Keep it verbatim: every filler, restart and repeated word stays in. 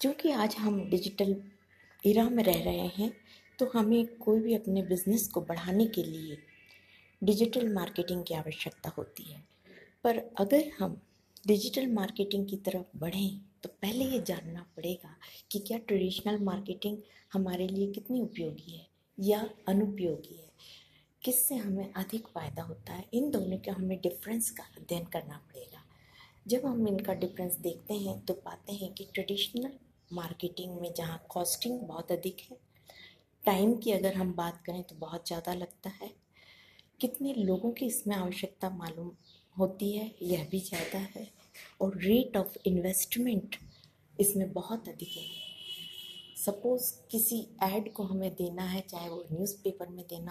क्योंकि आज हम डिजिटल इरा में रह रहे हैं, तो हमें कोई भी अपने बिज़नेस को बढ़ाने के लिए डिजिटल मार्केटिंग की आवश्यकता होती है। पर अगर हम डिजिटल मार्केटिंग की तरफ बढ़ें तो पहले ये जानना पड़ेगा कि क्या ट्रेडिशनल मार्केटिंग हमारे लिए कितनी उपयोगी है या अनुपयोगी है, किससे हमें अधिक फ़ायदा होता है। इन दोनों के हमें डिफरेंस का अध्ययन करना पड़ेगा। जब हम इनका डिफरेंस देखते हैं तो पाते हैं कि ट्रेडिशनल मार्केटिंग में जहाँ कॉस्टिंग बहुत अधिक है, टाइम की अगर हम बात करें तो बहुत ज़्यादा लगता है, कितने लोगों की इसमें आवश्यकता मालूम होती है यह भी ज़्यादा है, और रेट ऑफ इन्वेस्टमेंट इसमें बहुत अधिक है। सपोज़ किसी ऐड को हमें देना है, चाहे वो न्यूज़पेपर में देना